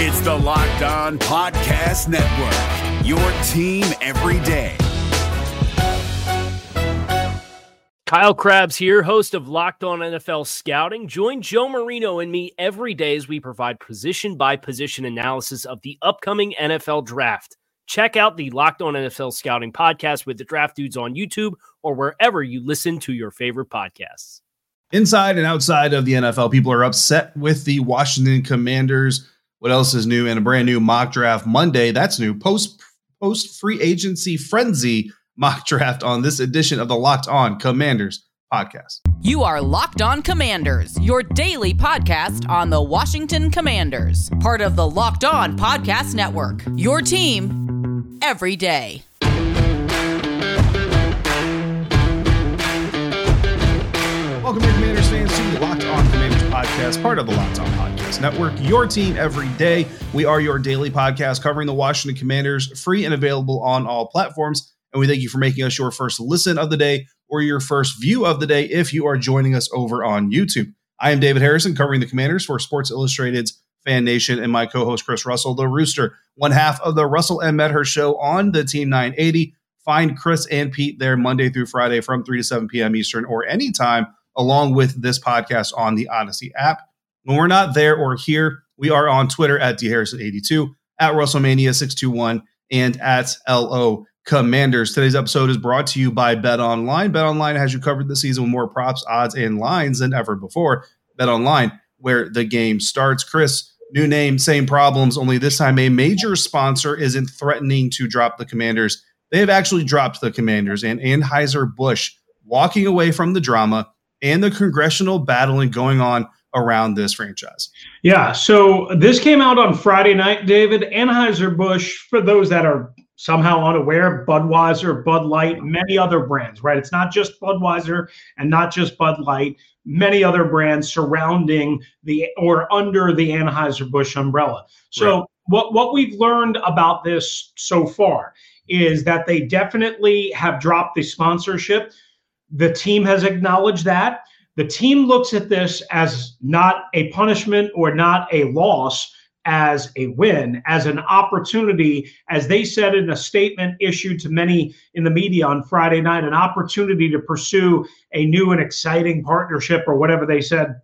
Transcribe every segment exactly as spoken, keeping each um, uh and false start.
It's the Locked On Podcast Network, your team every day. Kyle Krabs here, host of Locked On N F L Scouting. Join Joe Marino and me every day as we provide position-by-position analysis of the upcoming N F L Draft. Check out the Locked On N F L Scouting podcast with the Draft Dudes on YouTube or wherever you listen to your favorite podcasts. Inside and outside of the N F L, people are upset with the Washington Commanders. What else is new? And a brand new mock draft Monday. That's new. Post, post free agency frenzy mock draft on this edition of the Locked On Commanders podcast. You are Locked On Commanders, your daily podcast on the Washington Commanders, part of the Locked On Podcast Network, your team every day. Welcome here, Commanders fans, to the Locked On Commanders podcast, part of the Locked On Podcast Network, your team every day. We are your daily podcast covering the Washington Commanders, free and available on all platforms. And we thank you for making us your first listen of the day or your first view of the day if you are joining us over on YouTube. I am David Harrison, covering the Commanders for Sports Illustrated's Fan Nation, and my co-host Chris Russell, the Rooster, one half of the Russell and Medhurst show on the Team nine eighty. Find Chris and Pete there Monday through Friday from three to seven p.m. Eastern or anytime along with this podcast on the Odyssey app. When we're not there or here, we are on Twitter at d harrison eighty-two, at russellmania six two one, and at L O Commanders. Today's episode is brought to you by BetOnline. BetOnline has you covered this season with more props, odds, and lines than ever before. BetOnline, where the game starts. Chris, new name, same problems, only this time a major sponsor isn't threatening to drop the Commanders. They have actually dropped the Commanders, and Anheuser-Busch walking away from the drama and the congressional battling going on around this franchise. Yeah, so this came out on Friday night, David. Anheuser-Busch, for those that are somehow unaware, Budweiser, Bud Light, many other brands, right? It's not just Budweiser and not just Bud Light, many other brands surrounding the or under the Anheuser-Busch umbrella. So right. what, what we've learned about this so far is that they definitely have dropped the sponsorship. The team has acknowledged that. The team looks at this as not a punishment or not a loss, as a win, as an opportunity, as they said in a statement issued to many in the media on Friday night, an opportunity to pursue a new and exciting partnership or whatever they said.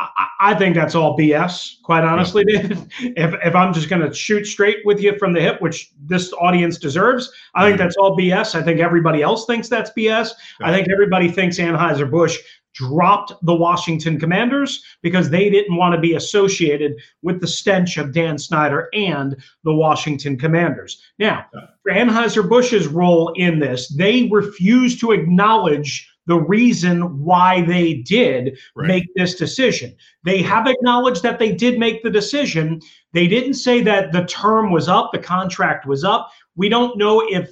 I, I think that's all B S, quite honestly, David. If, if I'm just going to shoot straight with you from the hip, which this audience deserves, I think that's all B S. I think everybody else thinks that's B S. I think everybody thinks Anheuser-Busch dropped the Washington Commanders because they didn't want to be associated with the stench of Dan Snyder and the Washington Commanders. Now, for Anheuser-Busch's role in this, they refuse to acknowledge the reason why they did right. make this decision. They have acknowledged that they did make the decision. They didn't say that the term was up, the contract was up. We don't know if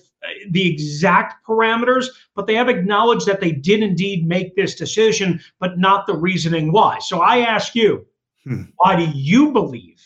the exact parameters, but they have acknowledged that they did indeed make this decision, but not the reasoning why. So I ask you, hmm. why do you believe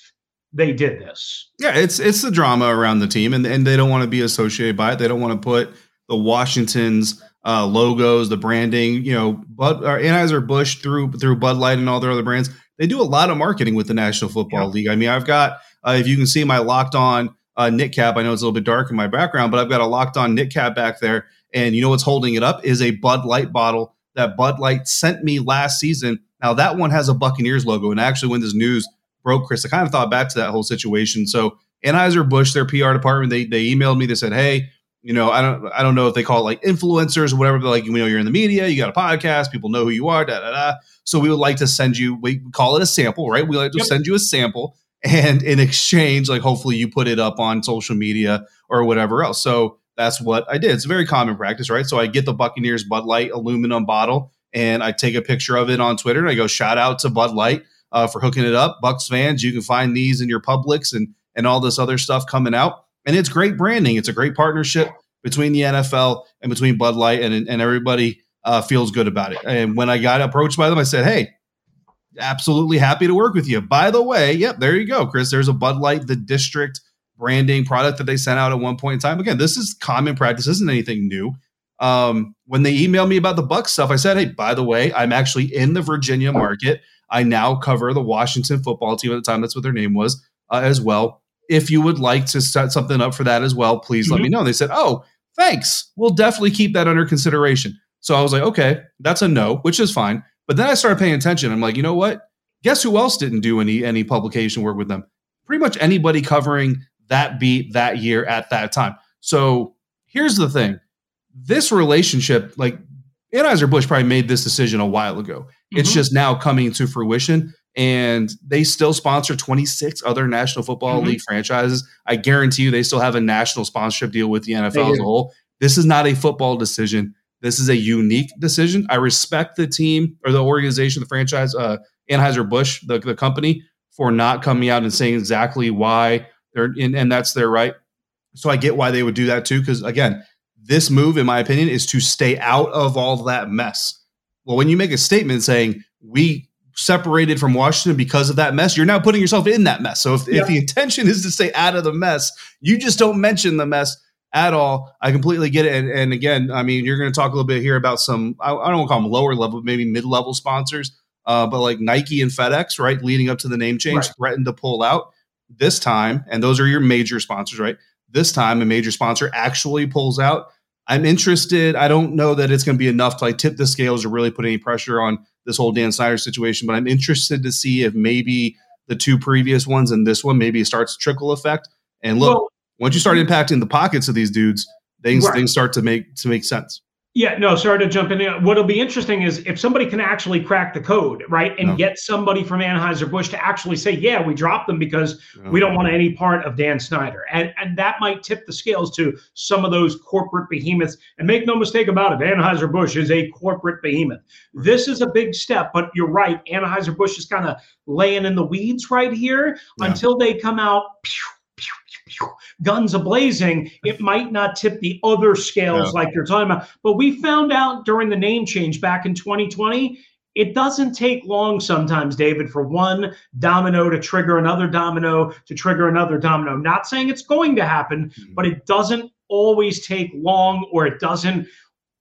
they did this? Yeah, it's it's the drama around the team, and, and they don't want to be associated by it. They don't want to put the Washington's uh, logos, the branding, you know, Bud, or Anheuser-Busch through, through Bud Light and all their other brands. They do a lot of marketing with the National Football yeah. League. I mean, I've got, uh, if you can see my Locked On Uh, knit cap. I know it's a little bit dark in my background, but I've got a Locked On knit cap back there. And you know what's holding it up is a Bud Light bottle that Bud Light sent me last season. Now that one has a Buccaneers logo. And actually when this news broke, Chris, I kind of thought back to that whole situation. So Anheuser-Busch, their P R department, they they emailed me. They said, hey, you know, I don't I don't know if they call it like influencers or whatever. They're like, you know, you're in the media, you got a podcast, people know who you are, da da da. So we would like to send you, we call it a sample, right? We like to yep. send you a sample. And in exchange, like hopefully you put it up on social media or whatever else. So that's what I did. It's a very common practice, right? So I get the Buccaneers Bud Light aluminum bottle and I take a picture of it on Twitter and I go, shout out to Bud Light uh, for hooking it up. Bucs fans, you can find these in your Publix and, and all this other stuff coming out. And it's great branding. It's a great partnership between the N F L and between Bud Light, and, and everybody uh, feels good about it. And when I got approached by them, I said, hey, absolutely happy to work with you. By the way, yep, there you go, Chris. There's a Bud Light, the district branding product that they sent out at one point in time. Again, this is common practice. This isn't anything new. Um, when they emailed me about the Bucs stuff, I said, hey, by the way, I'm actually in the Virginia market. I now cover the Washington football team at the time. That's what their name was. uh, as well. If you would like to set something up for that as well, please mm-hmm. let me know. They said, oh, thanks. We'll definitely keep that under consideration. So I was like, okay, that's a no, which is fine. But then I started paying attention. I'm like, you know what? Guess who else didn't do any any publication work with them? Pretty much anybody covering that beat that year at that time. So here's the thing. This relationship, like Anheuser-Busch probably made this decision a while ago. Mm-hmm. It's just now coming to fruition. And they still sponsor twenty-six other National Football mm-hmm. League franchises. I guarantee you they still have a national sponsorship deal with the N F L as a whole. This is not a football decision. This is a unique decision. I respect the team or the organization, the franchise, uh, Anheuser-Busch, the, the company, for not coming out and saying exactly why they're in, and that's their right. So I get why they would do that too, because, again, this move, in my opinion, is to stay out of all that mess. Well, when you make a statement saying we separated from Washington because of that mess, you're now putting yourself in that mess. So if, yeah. if the intention is to stay out of the mess, you just don't mention the mess at all. I completely get it. And, and again, I mean, you're going to talk a little bit here about some, I, I don't want to call them lower level, maybe mid-level sponsors, uh, but like Nike and FedEx, right, leading up to the name change, right. threatened to pull out this time. And those are your major sponsors, right? This time a major sponsor actually pulls out. I'm interested. I don't know that it's going to be enough to like tip the scales or really put any pressure on this whole Dan Snyder situation, but I'm interested to see if maybe the two previous ones and this one, maybe it starts to trickle effect. And look, well, once you start impacting the pockets of these dudes, things right. things start to make to make sense. Yeah, no, sorry to jump in. What'll be interesting is if somebody can actually crack the code, right, and no. get somebody from Anheuser-Busch to actually say, yeah, we dropped them because no. we don't want any part of Dan Snyder. And and that might tip the scales to some of those corporate behemoths. And make no mistake about it, Anheuser-Busch is a corporate behemoth. Right. This is a big step, but you're right. Anheuser-Busch is kind of laying in the weeds right here yeah. until they come out, pew, pew, guns a-blazing, it might not tip the other scales yeah. like you're talking about. But we found out during the name change back in twenty twenty, it doesn't take long sometimes, David, for one domino to trigger another domino to trigger another domino. Not saying it's going to happen, mm-hmm. but it doesn't always take long, or it doesn't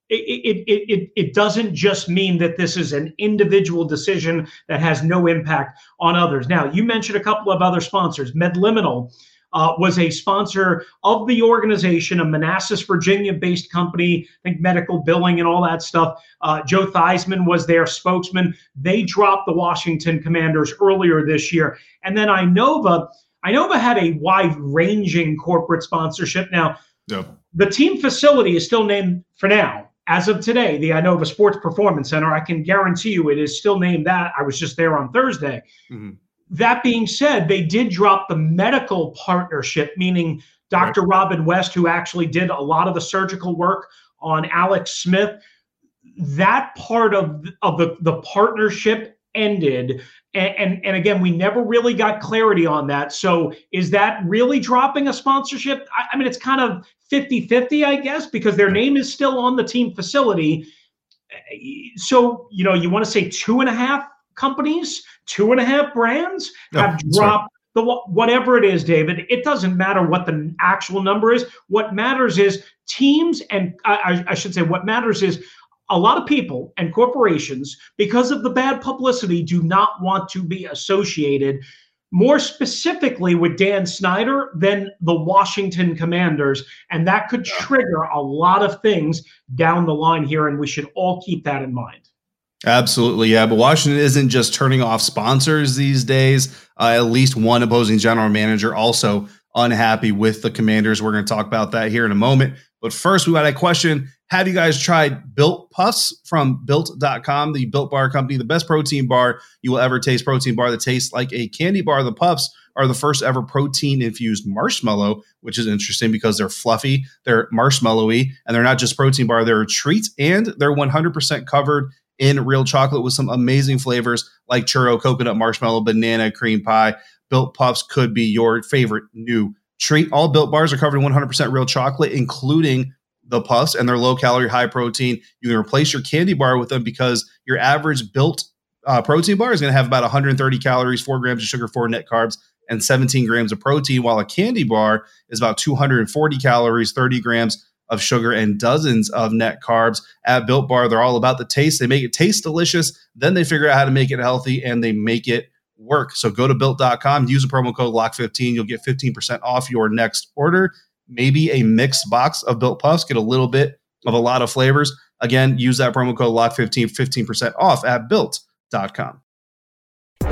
It, it it it doesn't just mean that this is an individual decision that has no impact on others. Now, you mentioned a couple of other sponsors. Medliminal uh, was a sponsor of the organization, a Manassas, Virginia-based company, I think medical billing and all that stuff. Uh, Joe Theismann was their spokesman. They dropped the Washington Commanders earlier this year. And then Inova, Inova had a wide-ranging corporate sponsorship. Now, yep. the team facility is still named for now. As of today, the Inova Sports Performance Center, I can guarantee you it is still named that. I was just there on Thursday. Mm-hmm. That being said, they did drop the medical partnership, meaning Doctor Right. Robin West, who actually did a lot of the surgical work on Alex Smith. That part of, of the, the partnership ended. And, and, and again, we never really got clarity on that. So is that really dropping a sponsorship? I, I mean, it's kind of fifty-fifty, I guess, because their name is still on the team facility. So, you know, you want to say two and a half companies, two and a half brands have oh, dropped the whatever it is, David. It doesn't matter what the actual number is. What matters is teams and I, I should say what matters is a lot of people and corporations, because of the bad publicity, do not want to be associated more specifically with Dan Snyder than the Washington Commanders. And that could trigger a lot of things down the line here. And we should all keep that in mind. Absolutely. Yeah. But Washington isn't just turning off sponsors these days. Uh, at least one opposing general manager also unhappy with the Commanders. We're going to talk about that here in a moment. But first, we had a question. Have you guys tried Built Puffs from Built dot com, the Built Bar company, the best protein bar you will ever taste, protein bar that tastes like a candy bar? The Puffs are the first ever protein-infused marshmallow, which is interesting because they're fluffy, they're marshmallowy, and they're not just protein bar, they're a treat, and they're one hundred percent covered in real chocolate with some amazing flavors like churro, coconut, marshmallow, banana, cream pie. Built Puffs could be your favorite new treat. All Built Bars are covered in one hundred percent real chocolate, including the Puffs, and they're low-calorie, high-protein. You can replace your candy bar with them because your average Built uh, protein bar is going to have about one hundred thirty calories, four grams of sugar, four net carbs, and seventeen grams of protein, while a candy bar is about two hundred forty calories, thirty grams of sugar, and dozens of net carbs. At Built Bar, they're all about the taste. They make it taste delicious, then they figure out how to make it healthy, and they make it work. So go to built dot com, use the promo code lock fifteen. You'll get fifteen percent off your next order. Maybe a mixed box of Built Puffs. Get a little bit of a lot of flavors. Again, use that promo code lock fifteen, fifteen percent off at built dot com.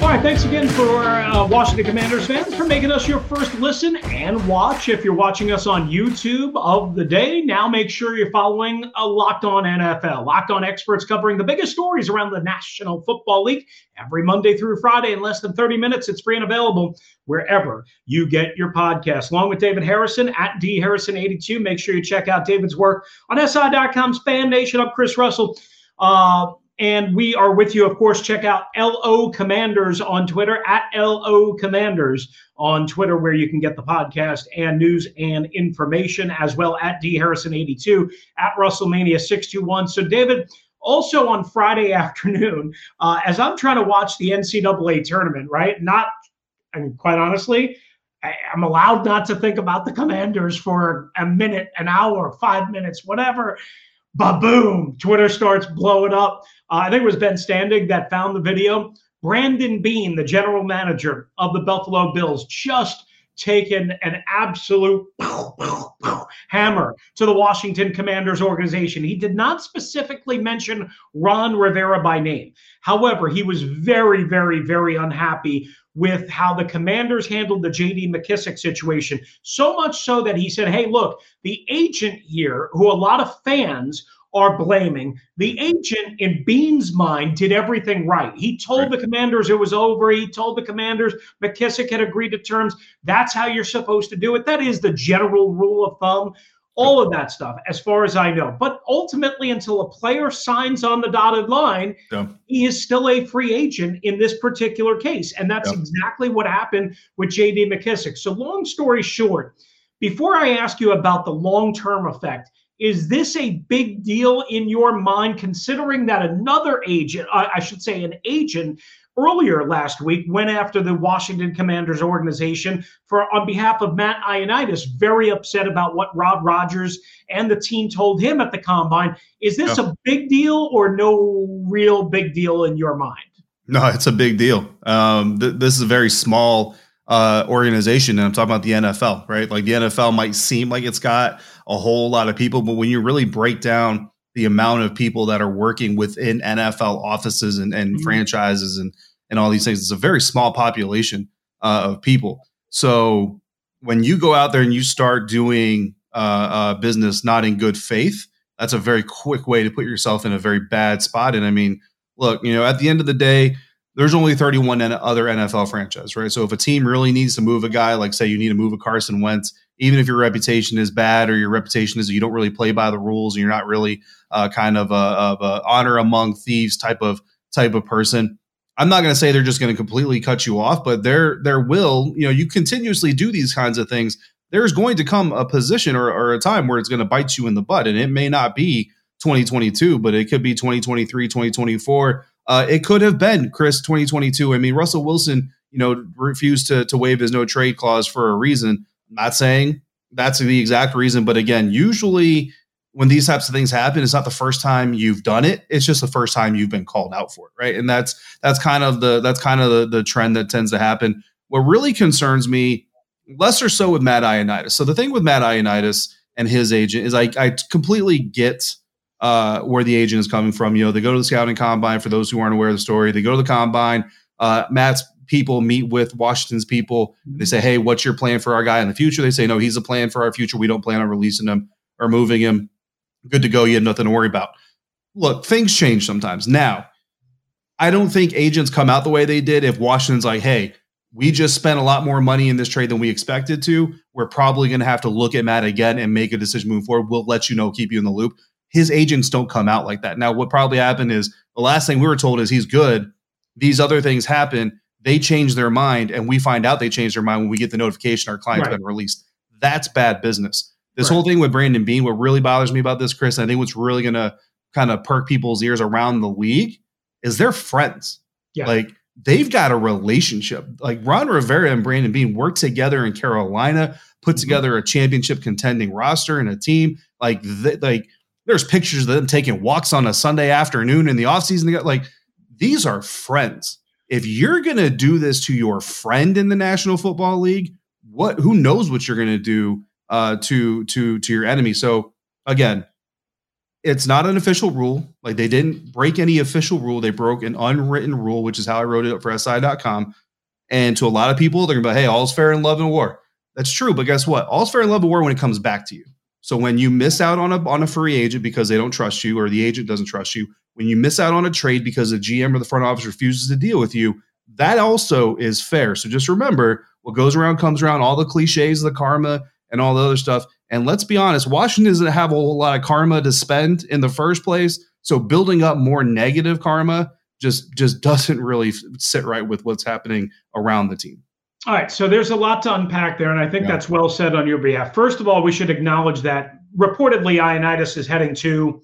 All right, thanks again for uh, Washington Commanders fans for making us your first listen and watch. If you're watching us on YouTube of the day, now make sure you're following a Locked On N F L. Locked On experts covering the biggest stories around the National Football League every Monday through Friday in less than thirty minutes. It's free and available wherever you get your podcast. Along with David Harrison at D Harrison eighty-two. Make sure you check out David's work on S I dot com's Fan Nation. I'm Chris Russell. Uh, and we are with you, of course. Check out L O Commanders on Twitter, at L O Commanders on Twitter, where you can get the podcast and news and information, as well at D Harrison eighty-two, at Russellmania six two one. So, David, also on Friday afternoon, uh, as I'm trying to watch the N C double A tournament, right? Not, I mean, quite honestly, I, I'm allowed not to think about the Commanders for a minute, an hour, five minutes, whatever. But boom, Twitter starts blowing up. Uh, I think it was Ben Standig that found the video. Brandon Beane, the general manager of the Buffalo Bills, just taken an absolute pow, pow, pow, hammer to the Washington Commanders organization. He did not specifically mention Ron Rivera by name. However, he was very, very, very unhappy with how the Commanders handled the J D. McKissic situation, so much so that he said, hey, look, the agent here, who a lot of fans are blaming, the agent in Bean's mind did everything right. He told right. the Commanders it was over. He told the Commanders McKissic had agreed to terms. That's how you're supposed to do it. That is the general rule of thumb, all of that stuff, as far as I know. But ultimately, until a player signs on the dotted line, yeah. he is still a free agent in this particular case. And that's yeah. exactly what happened with J D. McKissic. So long story short, before I ask you about the long-term effect, is this a big deal in your mind, considering that another agent, I should say an agent, earlier last week went after the Washington Commanders organization for, on behalf of Matt Ioannidis, very upset about what Rob Rogers and the team told him at the Combine? Is this yeah. a big deal or no real big deal in your mind? No, it's a big deal. Um, th- this is a very small uh, organization, and I'm talking about the N F L, right? Like the N F L might seem like it's got a whole lot of people, but when you really break down the amount of people that are working within N F L offices and, and mm-hmm. franchises and, and all these things, it's a very small population uh, of people. So when you go out there and you start doing uh, uh, business not in good faith, that's a very quick way to put yourself in a very bad spot. And I mean, look, you know, at the end of the day, there's only thirty-one other N F L franchises, right? So if a team really needs to move a guy, like say you need to move a Carson Wentz, even if your reputation is bad or your reputation is that you don't really play by the rules and you're not really uh, kind of a, of a honor among thieves type of type of person, I'm not going to say they're just going to completely cut you off, but there there will, you know, you continuously do these kinds of things. There's going to come a position or, or a time where it's going to bite you in the butt, and it may not be twenty twenty-two, but it could be twenty twenty-three, twenty twenty-four. Uh, it could have been, Chris, twenty twenty-two. I mean, Russell Wilson, you know, refused to to waive his no trade clause for a reason. I'm not saying that's the exact reason, but again, usually when these types of things happen, it's not the first time you've done it. It's just the first time you've been called out for it, right? And that's that's kind of the that's kind of the, the trend that tends to happen. What really concerns me, less or so with Matt Ioannidis. So the thing with Matt Ioannidis and his agent is I, I completely get Uh, where the agent is coming from. You know, they go to the scouting combine. For those who aren't aware of the story, they go to the combine. Uh, Matt's people meet with Washington's people. They say, hey, what's your plan for our guy in the future? They say, no, he's a plan for our future. We don't plan on releasing him or moving him. Good to go. You have nothing to worry about. Look, things change sometimes. Now, I don't think agents come out the way they did if Washington's like, hey, we just spent a lot more money in this trade than we expected to. We're probably going to have to look at Matt again and make a decision moving forward. We'll let you know, keep you in the loop. his agents don't come out like that. Now, what probably happened is the last thing we were told is he's good. These other things happen. They change their mind, and we find out they changed their mind when we get the notification our client's right. been released. That's bad business. This right. whole thing with Brandon Beane, what really bothers me about this, Chris, I think what's really going to kind of perk people's ears around the league is they're friends. Yeah. Like, they've got a relationship. Like, Ron Rivera and Brandon Beane worked together in Carolina, put mm-hmm. together a championship contending roster and a team. Like, th- like there's pictures of them taking walks on a Sunday afternoon in the offseason. Like, these are friends. If you're going to do this to your friend in the National Football League, what, who knows what you're going to do uh, to, to, to your enemy. So again, it's not an official rule. Like, they didn't break any official rule. They broke an unwritten rule, which is how I wrote it up for S I dot com. And to a lot of people, they're going to be like, hey, all's fair in love and war. That's true. But guess what? All's fair in love and war when it comes back to you. So when you miss out on a, on a free agent because they don't trust you, or the agent doesn't trust you, when you miss out on a trade because the G M or the front office refuses to deal with you, that also is fair. So just remember, what goes around comes around, all the cliches, the karma, and all the other stuff. And let's be honest, Washington doesn't have a whole lot of karma to spend in the first place. So building up more negative karma just, just doesn't really sit right with what's happening around the team. All right, so there's a lot to unpack there, and I think yeah. that's well said on your behalf. First of all, we should acknowledge that reportedly Ioannidis is heading to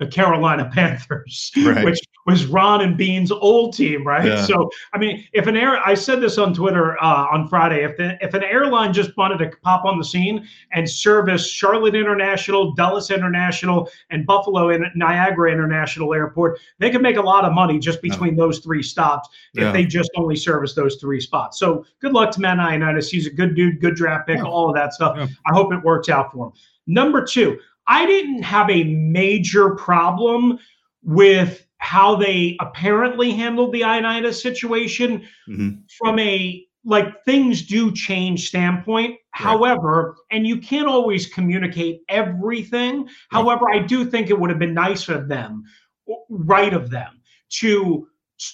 the Carolina Panthers, right. which was Ron and Beane's old team, right? Yeah. So, I mean, if an air, I said this on Twitter uh, on Friday, if the, if an airline just wanted to pop on the scene and service Charlotte International, Dulles International, and Buffalo and Niagara International Airport, they could make a lot of money just between yeah. those three stops if yeah. they just only service those three spots. So, good luck to Matt Ioannidis. He's a good dude, good draft pick, yeah. all of that stuff. Yeah. I hope it works out for him. Number two, I didn't have a major problem with how they apparently handled the Ioannidis situation mm-hmm. from a, like, things do change standpoint. Right. However, and you can't always communicate everything. Right. However, I do think it would have been nice of them, right of them, to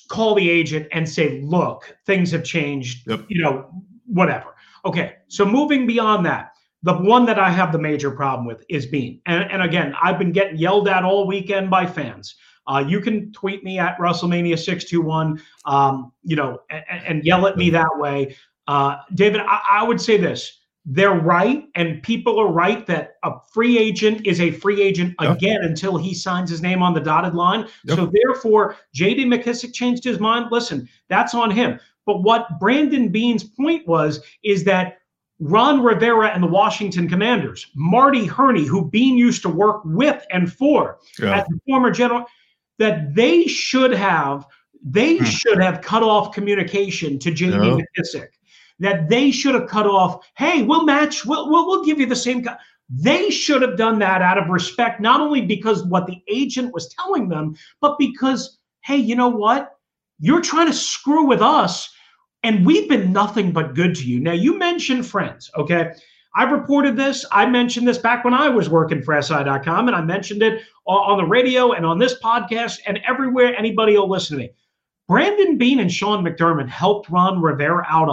call the agent and say, look, things have changed, yep. you know, whatever. Okay, so moving beyond that. The one that I have the major problem with is Beane. And, and again, I've been getting yelled at all weekend by fans. Uh, you can tweet me at Russell Mania six two one, um, you know, and, and yell at me that way. Uh, David, I, I would say this. They're right, and people are right that a free agent is a free agent yep. again until he signs his name on the dotted line. Yep. So therefore, J D. McKissic changed his mind. Listen, that's on him. But what Brandon Beane's point was is that Ron Rivera and the Washington Commanders, Marty Hurney, who Beane used to work with and for yeah. as the former general, that they should have, they should have cut off communication to J D. Yeah. McKissic, that they should have cut off, hey, we'll match, we'll, we'll, we'll give you the same. Co-. They should have done that out of respect, not only because what the agent was telling them, but because, hey, you know what? You're trying to screw with us. And we've been nothing but good to you. Now, you mentioned friends, okay? I've reported this. I mentioned this back when I was working for S I dot com, and I mentioned it on the radio and on this podcast and everywhere anybody will listen to me. Brandon Beane and Sean McDermott helped Ron Rivera out a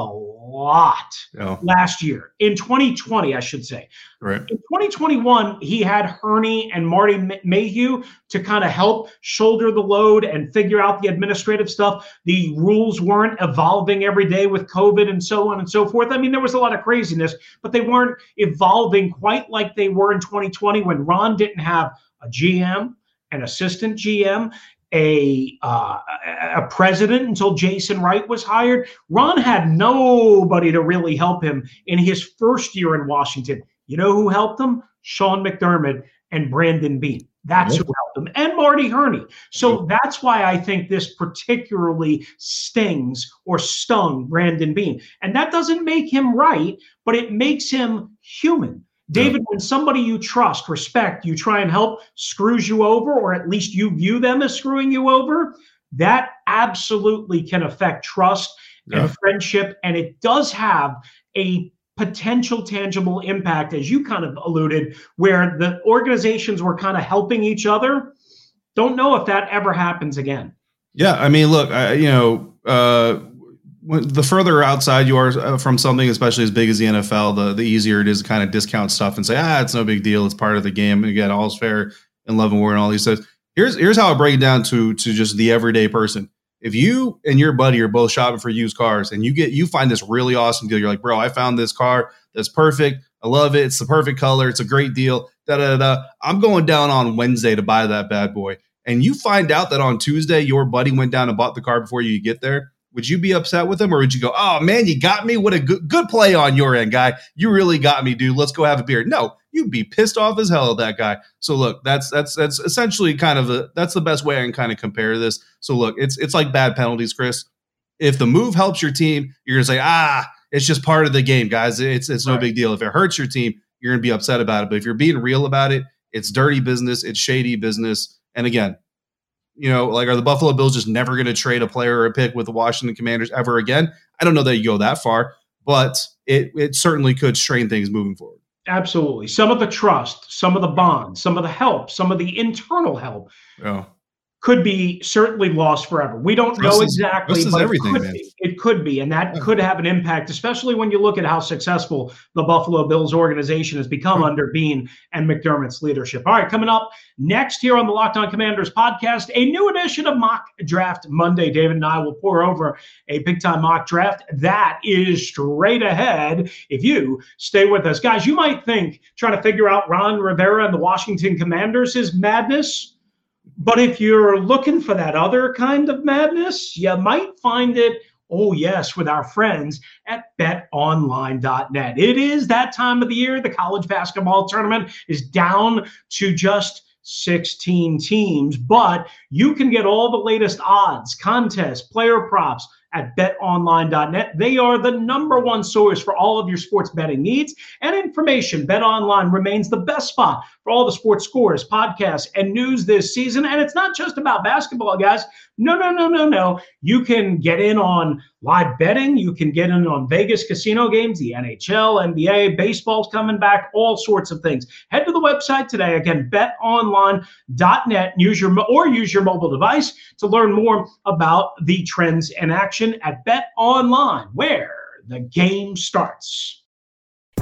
lot oh. last year. In twenty twenty, I should say. Right. In twenty twenty-one, he had Hurney and Marty Mayhew to kind of help shoulder the load and figure out the administrative stuff. The rules weren't evolving every day with COVID and so on and so forth. I mean, there was a lot of craziness, but they weren't evolving quite like they were in twenty twenty when Ron didn't have a G M, an assistant G M, a uh, a president until Jason Wright was hired. Ron had nobody to really help him in his first year in Washington. You know who helped him? Sean McDermott and Brandon Beane. That's yep. who helped him. And Marty Hurney. So yep. that's why I think this particularly stings or stung Brandon Beane. And that doesn't make him right, but it makes him human. David, when somebody you trust, respect, you try and help, screws you over, or at least you view them as screwing you over, that absolutely can affect trust yeah. and friendship. And it does have a potential tangible impact, as you kind of alluded, where the organizations were kind of helping each other. Don't know if that ever happens again. Yeah, I mean, look, I, you know, uh, the further outside you are from something, especially as big as the N F L, the, the easier it is to kind of discount stuff and say, ah, it's no big deal. It's part of the game. And again, all's fair and Leavenworth and all these stuff. Here's here's how I break it down to to just the everyday person. If you and your buddy are both shopping for used cars and you get you find this really awesome deal, you're like, bro, I found this car that's perfect. I love it. It's the perfect color. It's a great deal. Da da da. I'm going down on Wednesday to buy that bad boy. And you find out that on Tuesday your buddy went down and bought the car before you get there. Would you be upset with him, or would you go, oh, man, you got me? What a good, good play on your end, guy. You really got me, dude. Let's go have a beer. No, you'd be pissed off as hell at that guy. So, look, that's that's that's essentially kind of a, that's the best way I can kind of compare this. So, look, it's it's like bad penalties, Chris. If the move helps your team, you're going to say, ah, it's just part of the game, guys. It's, it's no big deal. If it hurts your team, you're going to be upset about it. But if you're being real about it, it's dirty business. It's shady business. And again, you know, like, are the Buffalo Bills just never going to trade a player or a pick with the Washington Commanders ever again? I don't know that you go that far, but it it certainly could strain things moving forward. Absolutely. Some of the trust, some of the bond, some of the help, some of the internal help yeah. could be certainly lost forever. We don't trust know is, exactly, but it could, man. Be. It could be, and that yeah. could have an impact, especially when you look at how successful the Buffalo Bills organization has become yeah. under Beane and McDermott's leadership. All right, coming up next here on the Locked On Commanders podcast, a new edition of Mock Draft Monday. David and I will pour over a big-time mock draft. That is straight ahead if you stay with us. Guys, you might think trying to figure out Ron Rivera and the Washington Commanders is madness. But if you're looking for that other kind of madness, you might find it, oh yes, with our friends at bet online dot net. It is that time of the year. The college basketball tournament is down to just sixteen teams, but you can get all the latest odds, contests, player props at bet online dot net. They are the number one source for all of your sports betting needs and information. BetOnline remains the best spot for all the sports scores, podcasts, and news this season. And it's not just about basketball, guys. No, no, no, no, no. You can get in on live betting. You can get in on Vegas casino games, the N H L, N B A, baseball's coming back, all sorts of things. Head to the website today. Again, bet online dot net. Use your or use your mobile device to learn more about the trends and action at BetOnline, where the game starts.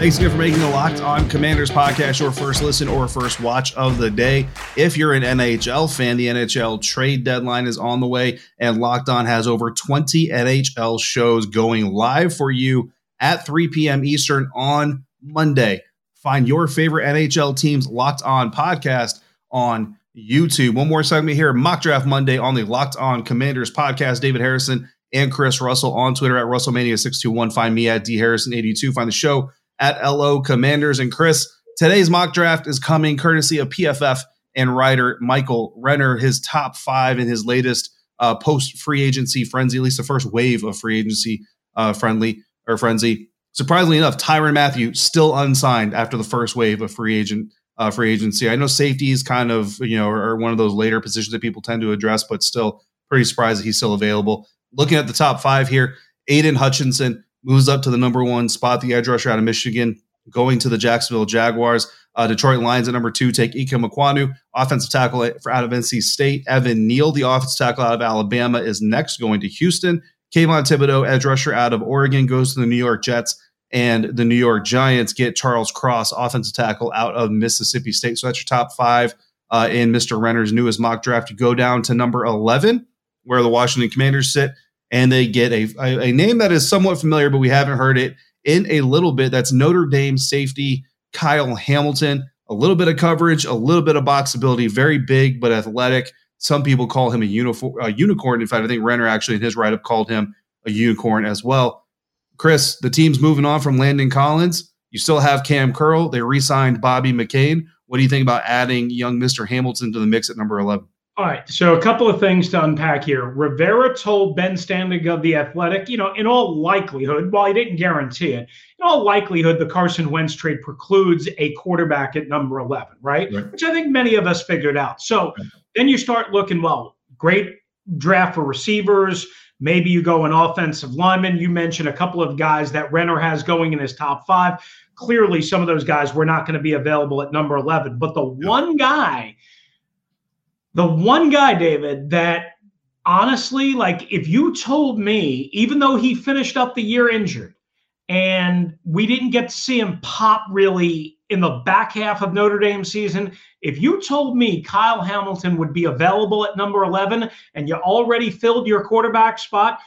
Thanks again for making the Locked On Commanders podcast your first listen or first watch of the day. If you're an N H L fan, the N H L trade deadline is on the way, and Locked On has over twenty N H L shows going live for you at three p.m. Eastern on Monday. Find your favorite N H L team's Locked On podcast on YouTube. One more segment here, Mock Draft Monday on the Locked On Commanders podcast. David Harrison and Chris Russell on Twitter at Russell Mania six two one. Find me at D Harrison eight two. Find the show at L O Commanders. And Chris, today's mock draft is coming courtesy of P F F and writer Michael Renner. His top five in his latest uh, post-free agency frenzy, at least the first wave of free agency uh, friendly or frenzy. Surprisingly enough, Tyrann Mathieu still unsigned after the first wave of free agent uh, free agency. I know safety is kind of, you know, or one of those later positions that people tend to address, but still pretty surprised that he's still available. Looking at the top five here, Aiden Hutchinson moves up to the number one spot, the edge rusher out of Michigan, going to the Jacksonville Jaguars. Uh, Detroit Lions at number two take Ike Mekwanu, offensive tackle out of N C State. Evan Neal, the offensive tackle out of Alabama, is next, going to Houston. Kayvon Thibodeau, edge rusher out of Oregon, goes to the New York Jets. And the New York Giants get Charles Cross, offensive tackle out of Mississippi State. So that's your top five uh, in Mister Renner's newest mock draft. You go down to number eleven, where the Washington Commanders sit. And they get a, a a name that is somewhat familiar, but we haven't heard it in a little bit. That's Notre Dame safety Kyle Hamilton. A little bit of coverage, a little bit of boxability, very big but athletic. Some people call him a, uniform, a unicorn. In fact, I think Renner actually in his write-up called him a unicorn as well. Chris, the team's moving on from Landon Collins. You still have Cam Curl. They re-signed Bobby McCain. What do you think about adding young Mister Hamilton to the mix at number eleven? All right, so a couple of things to unpack here. Rivera told Ben Standig of The Athletic, you know, in all likelihood, while he didn't guarantee it, in all likelihood, the Carson Wentz trade precludes a quarterback at number eleven, right? right. Which I think many of us figured out. So then you start looking, well, great draft for receivers. Maybe you go an offensive lineman. You mentioned a couple of guys that Renner has going in his top five. Clearly, some of those guys were not going to be available at number eleven. But the yeah. one guy... The one guy, David, that honestly, like if you told me, even though he finished up the year injured and we didn't get to see him pop really in the back half of Notre Dame season, if you told me Kyle Hamilton would be available at number eleven and you already filled your quarterback spot,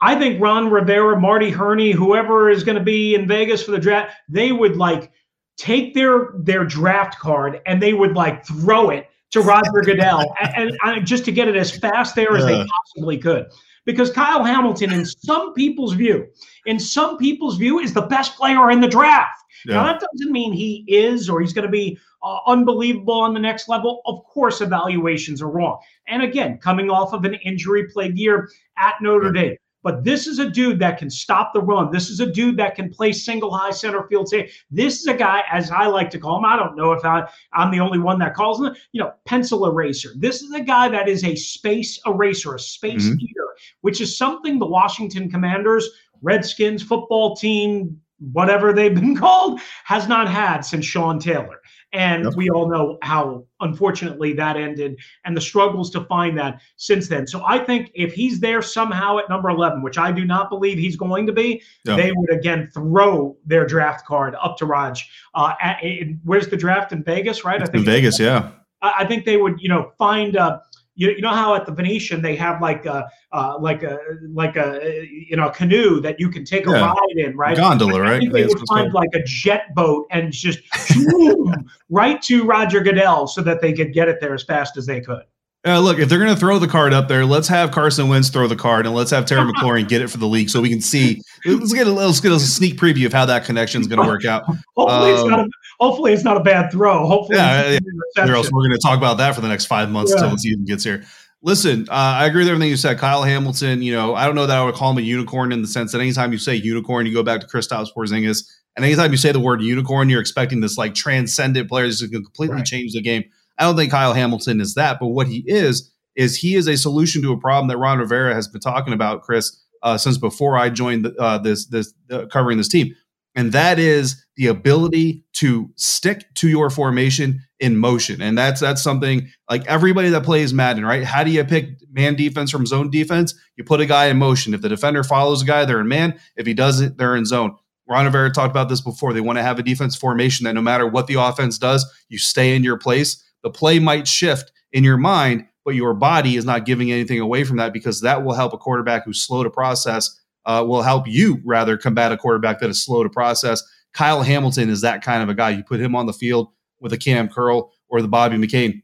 I think Ron Rivera, Marty Hurney, whoever is going to be in Vegas for the draft, they would like take their their draft card and they would like throw it to Roger Goodell, and, and just to get it as fast there as yeah. they possibly could. Because Kyle Hamilton, in some people's view, in some people's view, is the best player in the draft. Yeah. Now, that doesn't mean he is or he's going to be uh, unbelievable on the next level. Of course, evaluations are wrong. And again, coming off of an injury-plagued year at Notre yeah. Dame. But this is a dude that can stop the run. This is a dude that can play single high center field. This is a guy, as I like to call him, I don't know if I, I'm the only one that calls him, you know, pencil eraser. This is a guy that is a space eraser, a space mm-hmm. eater, which is something the Washington Commanders, Redskins, football team, whatever they've been called, has not had since Sean Taylor. And yep. we all know how, unfortunately, that ended and the struggles to find that since then. So I think if he's there somehow at number eleven, which I do not believe he's going to be, yep. they would, again, throw their draft card up to Raj. Uh, at, at, where's the draft? In Vegas, right? It's I think in Vegas, yeah. I think they would, you know, find uh, – You, you know how at the Venetian they have like a uh, like a like a you know canoe that you can take a yeah. ride in, right? Gondola, right? I think they would find like a jet boat and just boom, right to Roger Goodell so that they could get it there as fast as they could. Uh, look, if they're going to throw the card up there, let's have Carson Wentz throw the card and let's have Terry McLaurin get it for the league so we can see. Let's get a, let's get a sneak preview of how that connection is going to work out. Hopefully, um, it's not a, hopefully it's not a bad throw. Hopefully, yeah, it's yeah. or else we're going to talk about that for the next five months until yeah. the season gets here. Listen, uh, I agree with everything you said. Kyle Hamilton, you know, I don't know that I would call him a unicorn in the sense that anytime you say unicorn, you go back to Kristaps Porzingis. And anytime you say the word unicorn, you're expecting this like transcendent player who's going to completely right. change the game. I don't think Kyle Hamilton is that, but what he is, is he is a solution to a problem that Ron Rivera has been talking about, Chris, uh, since before I joined the, uh, this, this uh, covering this team. And that is the ability to stick to your formation in motion. And that's, that's something like everybody that plays Madden, right? How do you pick man defense from zone defense? You put a guy in motion. If the defender follows a guy, they're in man. If he doesn't, they're in zone. Ron Rivera talked about this before. They want to have a defense formation that no matter what the offense does, you stay in your place. The play might shift in your mind, but your body is not giving anything away from that because that will help a quarterback who's slow to process, uh, will help you rather combat a quarterback that is slow to process. Kyle Hamilton is that kind of a guy. You put him on the field with a Cam Curl or the Bobby McCain,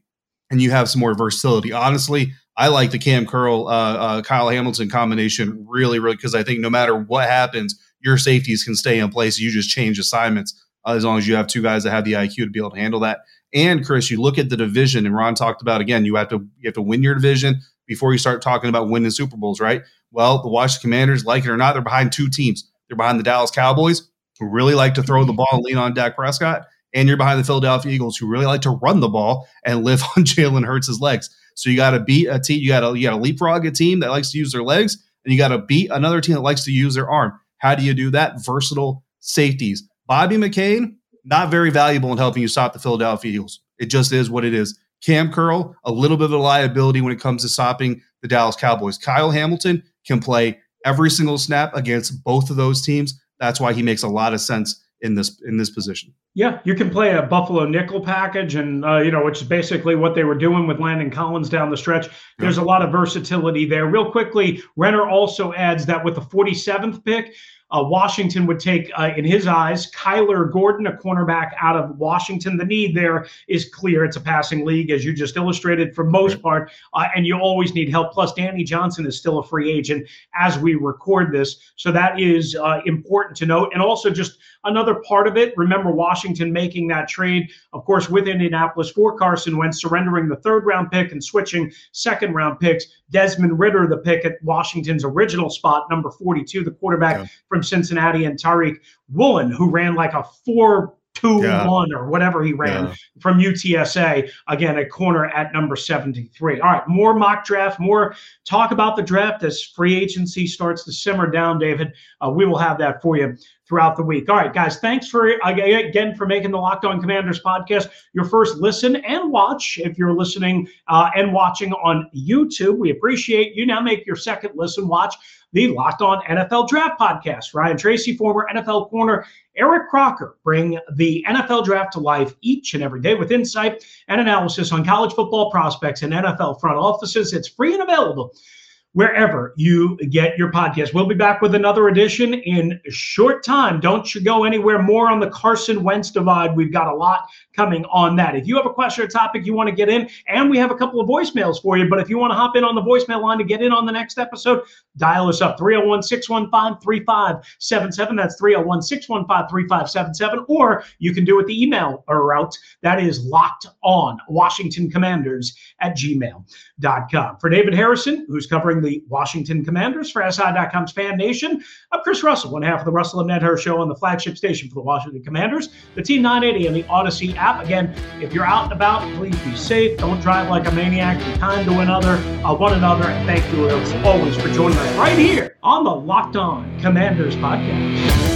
and you have some more versatility. Honestly, I like the Cam Curl, uh, uh, Kyle Hamilton combination really, really, because I think no matter what happens, your safeties can stay in place. You just change assignments uh, as long as you have two guys that have the I Q to be able to handle that. And Chris, you look at the division, and Ron talked about again. You have to you have to win your division before you start talking about winning Super Bowls, right? Well, the Washington Commanders, like it or not, they're behind two teams. They're behind the Dallas Cowboys, who really like to throw the ball and lean on Dak Prescott, and you're behind the Philadelphia Eagles, who really like to run the ball and live on Jalen Hurts' legs. So you got to beat a team. You got to you got to leapfrog a team that likes to use their legs, and you got to beat another team that likes to use their arm. How do you do that? Versatile safeties. Bobby McCain. Not very valuable in helping you stop the Philadelphia Eagles. It just is what it is. Cam Curl, a little bit of a liability when it comes to stopping the Dallas Cowboys. Kyle Hamilton can play every single snap against both of those teams. That's why he makes a lot of sense in this in this position. Yeah, you can play a Buffalo nickel package, and uh, you know, which is basically what they were doing with Landon Collins down the stretch. There's yeah. a lot of versatility there. Real quickly, Renner also adds that with the forty-seventh pick, Uh, Washington would take, uh, in his eyes, Kyler Gordon, a cornerback out of Washington. The need there is clear. It's a passing league, as you just illustrated, for most part, uh, and you always need help. Plus, Danny Johnson is still a free agent as we record this, so that is uh, important to note. And also just another part of it, remember Washington making that trade, of course, with Indianapolis for Carson Wentz, surrendering the third-round pick and switching second-round picks. Desmond Ridder, the pick at Washington's original spot, number forty-two, the quarterback yeah. from Cincinnati, and Tariq Woolen, who ran like a four two yeah. one or whatever he ran yeah. from U T S A, again, a corner at number seventy-three. All right, more mock draft, more talk about the draft as free agency starts to simmer down, David. Uh, we will have that for you throughout the week. All right, guys, thanks for again for making the Locked On Commanders podcast your first listen and watch. If you're listening uh, and watching on YouTube, we appreciate you. Now make your second listen, watch the Locked On N F L Draft podcast. Ryan Tracy, former N F L corner, Eric Crocker bring the N F L Draft to life each and every day with insight and analysis on college football prospects and N F L front offices. It's free and available wherever you get your podcast. We'll be back with another edition in a short time. Don't you go anywhere. More on the Carson Wentz divide. We've got a lot coming on that. If you have a question or topic you want to get in, and we have a couple of voicemails for you, but if you want to hop in on the voicemail line to get in on the next episode, dial us up, three oh one, six one five, three five seven seven. That's three oh one, six one five, three five seven seven. Or you can do it the email route. That is locked on Washington Commanders at gmail dot com. For David Harrison, who's covering the the Washington Commanders for S I dot com's Fan Nation. I'm Chris Russell, one half of the Russell and Medhurst show on the flagship station for the Washington Commanders, the Team nine eighty and the Odyssey app. Again, if you're out and about, please be safe. Don't drive like a maniac. Be kind to another, uh, one another. And thank you as always for joining us right here on the Locked On Commanders podcast.